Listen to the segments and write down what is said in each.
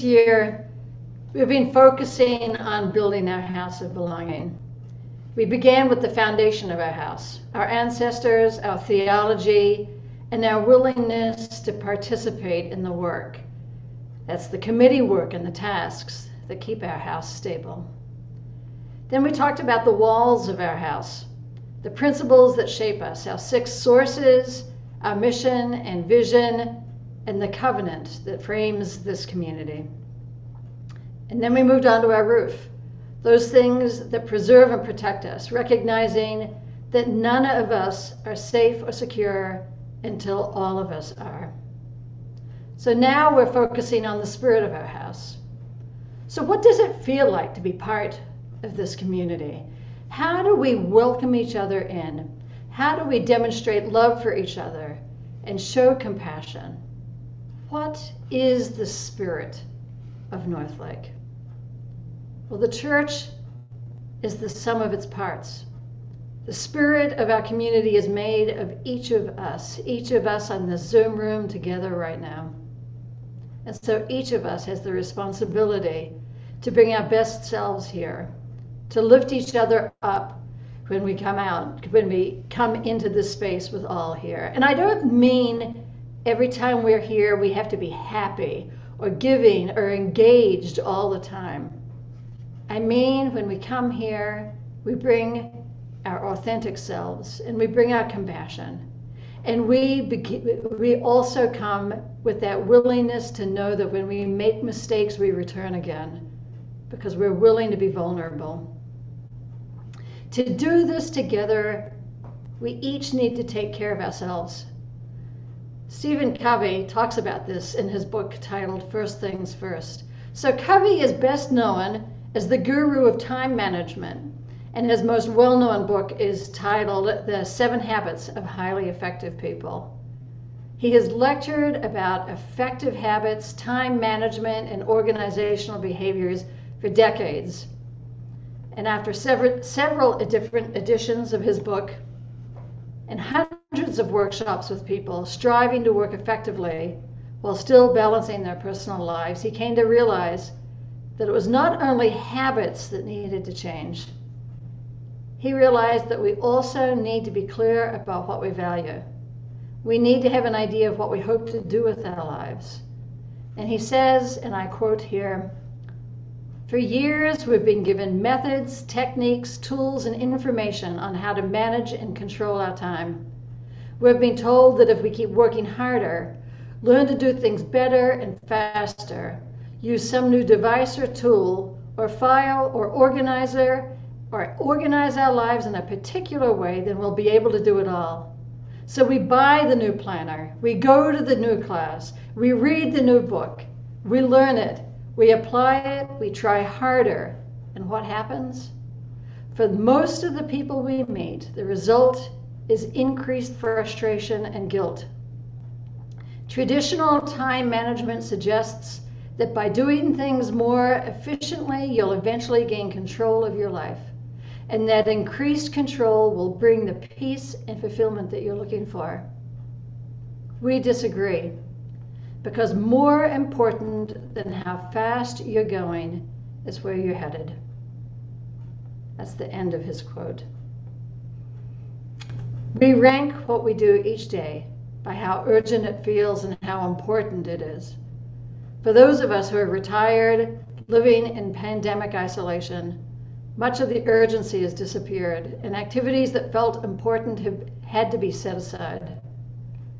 this year, we've been focusing on building our house of belonging. We began with the foundation of our house, our ancestors, our theology, and our willingness to participate in the work. That's the committee work and the tasks that keep our house stable. Then we talked about the walls of our house, the principles that shape us, our six sources, our mission and vision, and the covenant that frames this community. And then we moved on to our roof, those things that preserve and protect us, recognizing that none of us are safe or secure until all of us are. So now we're focusing on the spirit of our house. So what does it feel like to be part of this community? How do we welcome each other in? How do we demonstrate love for each other and show compassion? What is the spirit of Northlake? Well, the church is the sum of its parts. The spirit of our community is made of each of us on this Zoom room together right now. And so each of us has the responsibility to bring our best selves here, to lift each other up when we come out, when we come into this space with all here. And I don't mean every time we're here, we have to be happy or giving or engaged all the time. I mean, when we come here, we bring our authentic selves and we bring our compassion. And we also come with that willingness to know that when we make mistakes, we return again, because we're willing to be vulnerable. To do this together, we each need to take care of ourselves. Stephen Covey talks about this in his book titled First Things First. So Covey is best known as the guru of time management, and his most well-known book is titled The 7 Habits of Highly Effective People. He has lectured about effective habits, time management, and organizational behaviors for decades. And after several different editions of his book and hundreds of workshops with people striving to work effectively while still balancing their personal lives, he came to realize that it was not only habits that needed to change. He realized that we also need to be clear about what we value. We need to have an idea of what we hope to do with our lives. And he says, and I quote here, "For years, we've been given methods, techniques, tools, and information on how to manage and control our time. We've been told that if we keep working harder, learn to do things better and faster, use some new device or tool, or file or organizer, or organize our lives in a particular way, then we'll be able to do it all. So we buy the new planner, we go to the new class, we read the new book, we learn it, we apply it, we try harder, and what happens? For most of the people we meet, the result is increased frustration and guilt. Traditional time management suggests that by doing things more efficiently, you'll eventually gain control of your life, and that increased control will bring the peace and fulfillment that you're looking for. We disagree. Because more important than how fast you're going is where you're headed." That's the end of his quote. We rank what we do each day by how urgent it feels and how important it is. For those of us who are retired, living in pandemic isolation, much of the urgency has disappeared, and activities that felt important have had to be set aside.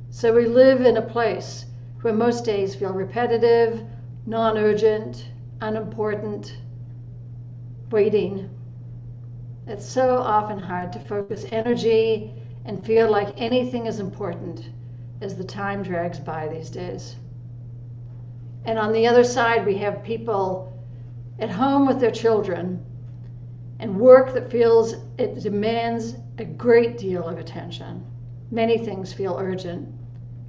So we live in a place where most days feel repetitive, non-urgent, unimportant, waiting. It's so often hard to focus energy and feel like anything is important as the time drags by these days. And on the other side, we have people at home with their children and work that feels it demands a great deal of attention. Many things feel urgent.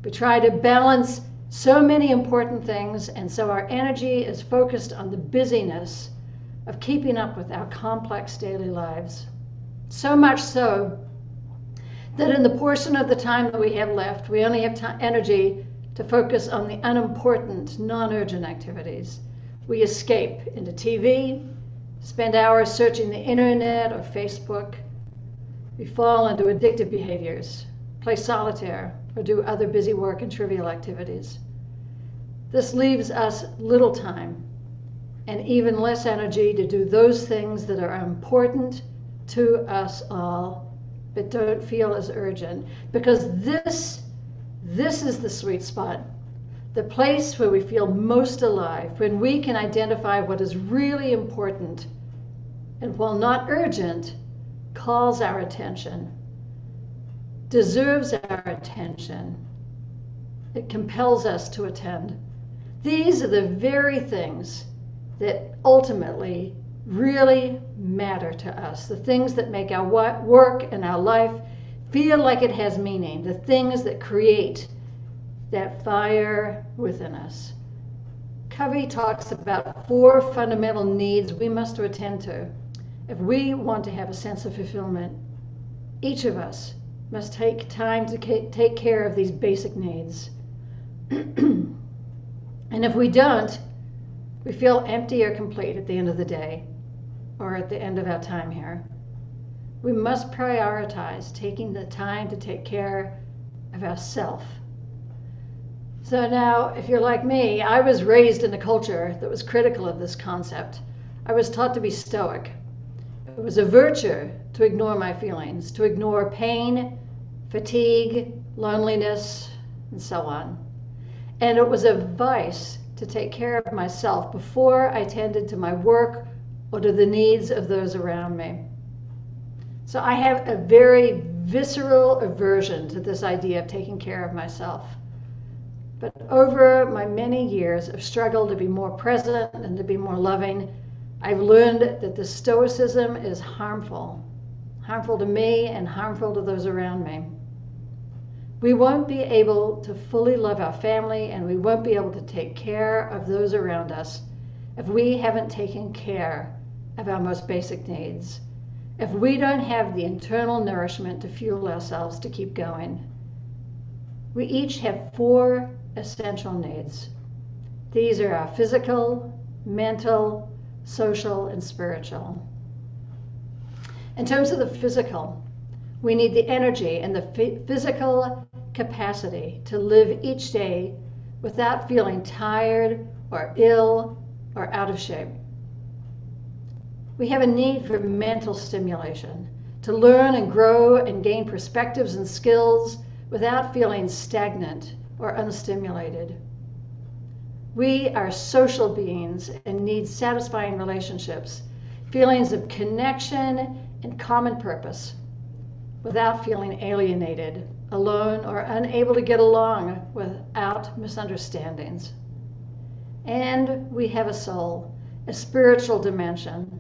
We try to balance so many important things, and so our energy is focused on the busyness of keeping up with our complex daily lives. So much so that in the portion of the time that we have left, we only have energy to focus on the unimportant, non-urgent activities. We escape into TV, spend hours searching the internet or Facebook. We fall into addictive behaviors, play solitaire, or do other busy work and trivial activities. This leaves us little time and even less energy to do those things that are important to us all, but don't feel as urgent, because this is the sweet spot, the place where we feel most alive, when we can identify what is really important and, while not urgent, calls our attention, deserves our attention. It compels us to attend. These are the very things that ultimately really matter to us, the things that make our work and our life feel like it has meaning, the things that create that fire within us. Covey talks about 4 fundamental needs we must attend to if we want to have a sense of fulfillment. Each of us must take time to take care of these basic needs. And if we don't, we feel empty or complete at the end of the day or at the end of our time here. We must prioritize taking the time to take care of ourselves. So now, if you're like me, I was raised in a culture that was critical of this concept. I was taught to be stoic. It was a virtue to ignore my feelings, to ignore pain, fatigue, loneliness, and so on. And it was a vice to take care of myself before I tended to my work or to the needs of those around me. So I have a very visceral aversion to this idea of taking care of myself. But over my many years of struggle to be more present and to be more loving, I've learned that the stoicism is harmful, harmful to me and harmful to those around me. We won't be able to fully love our family, and we won't be able to take care of those around us if we haven't taken care of our most basic needs, if we don't have the internal nourishment to fuel ourselves to keep going. We each have 4 essential needs. These are our physical, mental, social, and spiritual. In terms of the physical, we need the energy and the physical capacity to live each day without feeling tired or ill or out of shape. We have a need for mental stimulation, to learn and grow and gain perspectives and skills without feeling stagnant or unstimulated. We are social beings and need satisfying relationships, feelings of connection and common purpose, without feeling alienated, alone, or unable to get along without misunderstandings. And we have a soul, a spiritual dimension.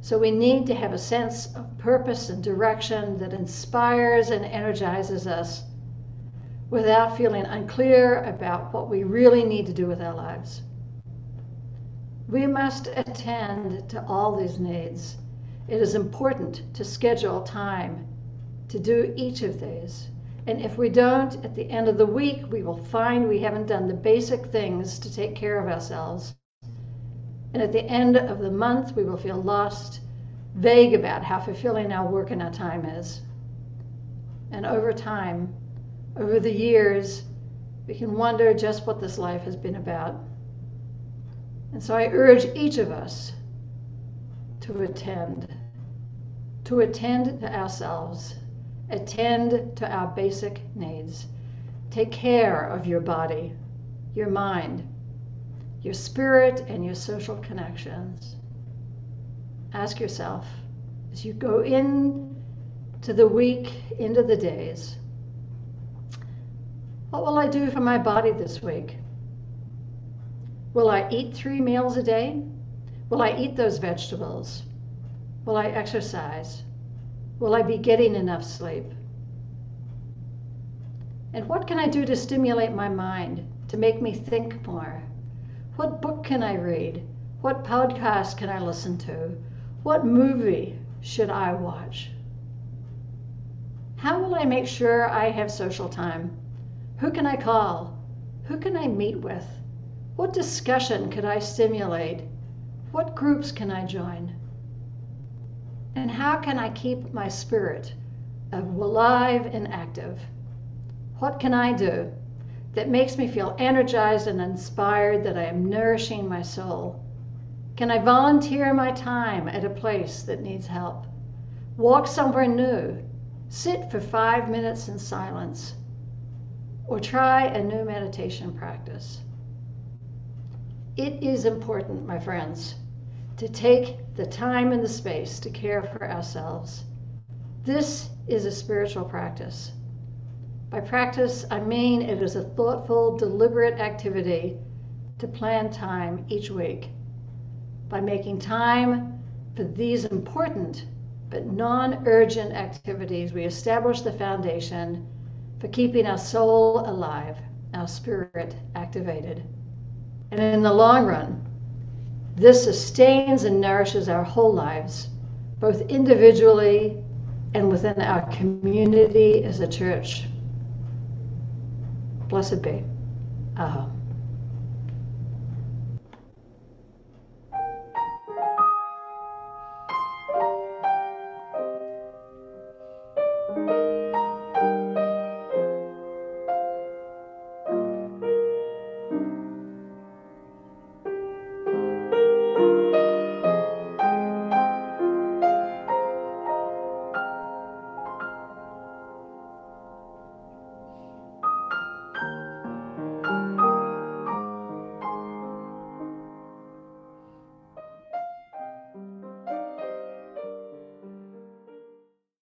So we need to have a sense of purpose and direction that inspires and energizes us without feeling unclear about what we really need to do with our lives. We must attend to all these needs. It is important to schedule time to do each of these. And if we don't, at the end of the week, we will find we haven't done the basic things to take care of ourselves. And at the end of the month, we will feel lost, vague about how fulfilling our work and our time is. And over time, over the years, we can wonder just what this life has been about. And so I urge each of us to attend to ourselves, attend to our basic needs. Take care of your body, your mind, your spirit, and your social connections. Ask yourself, as you go into the week, into the days, what will I do for my body this week? Will I eat 3 meals a day? Will I eat those vegetables? Will I exercise? Will I be getting enough sleep? And what can I do to stimulate my mind, to make me think more? What book can I read? What podcast can I listen to? What movie should I watch? How will I make sure I have social time? Who can I call? Who can I meet with? What discussion could I stimulate? What groups can I join? And how can I keep my spirit alive and active? What can I do that makes me feel energized and inspired that I am nourishing my soul? Can I volunteer my time at a place that needs help? Walk somewhere new, sit for 5 minutes in silence, or try a new meditation practice. It is important, my friends, to take the time and the space to care for ourselves. This is a spiritual practice. By practice, I mean it is a thoughtful, deliberate activity to plan time each week. By making time for these important but non-urgent activities, we establish the foundation for keeping our soul alive, our spirit activated. And in the long run, this sustains and nourishes our whole lives, both individually and within our community as a church. Blessed be. Aho.